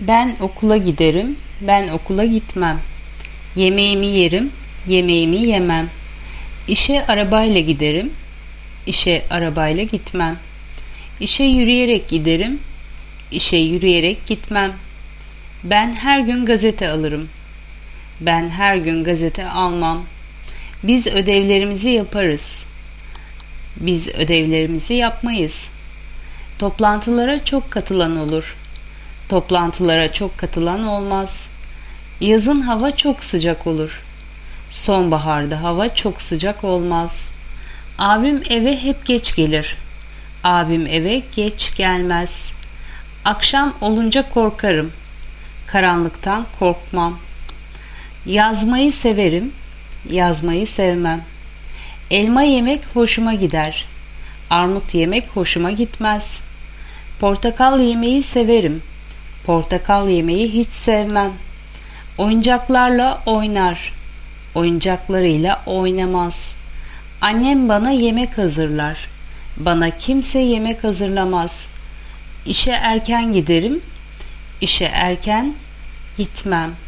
Ben okula giderim, ben okula gitmem. Yemeğimi yerim, yemeğimi yemem. İşe arabayla giderim, işe arabayla gitmem. İşe yürüyerek giderim, işe yürüyerek gitmem. Ben her gün gazete alırım. Ben her gün gazete almam. Biz ödevlerimizi yaparız. Biz ödevlerimizi yapmayız. Toplantılara çok katılan olur. Toplantılara çok katılan olmaz. Yazın hava çok sıcak olur. Sonbaharda hava çok sıcak olmaz. Abim eve hep geç gelir. Abim eve geç gelmez. Akşam olunca korkarım. Karanlıktan korkmam. Yazmayı severim. Yazmayı sevmem. Elma yemek hoşuma gider. Armut yemek hoşuma gitmez. Portakal yemeyi severim. Portakal yemeyi hiç sevmem. Oyuncaklarla oynar. Oyuncaklarıyla oynamaz. Annem bana yemek hazırlar. Bana kimse yemek hazırlamaz. İşe erken giderim. İşe erken gitmem.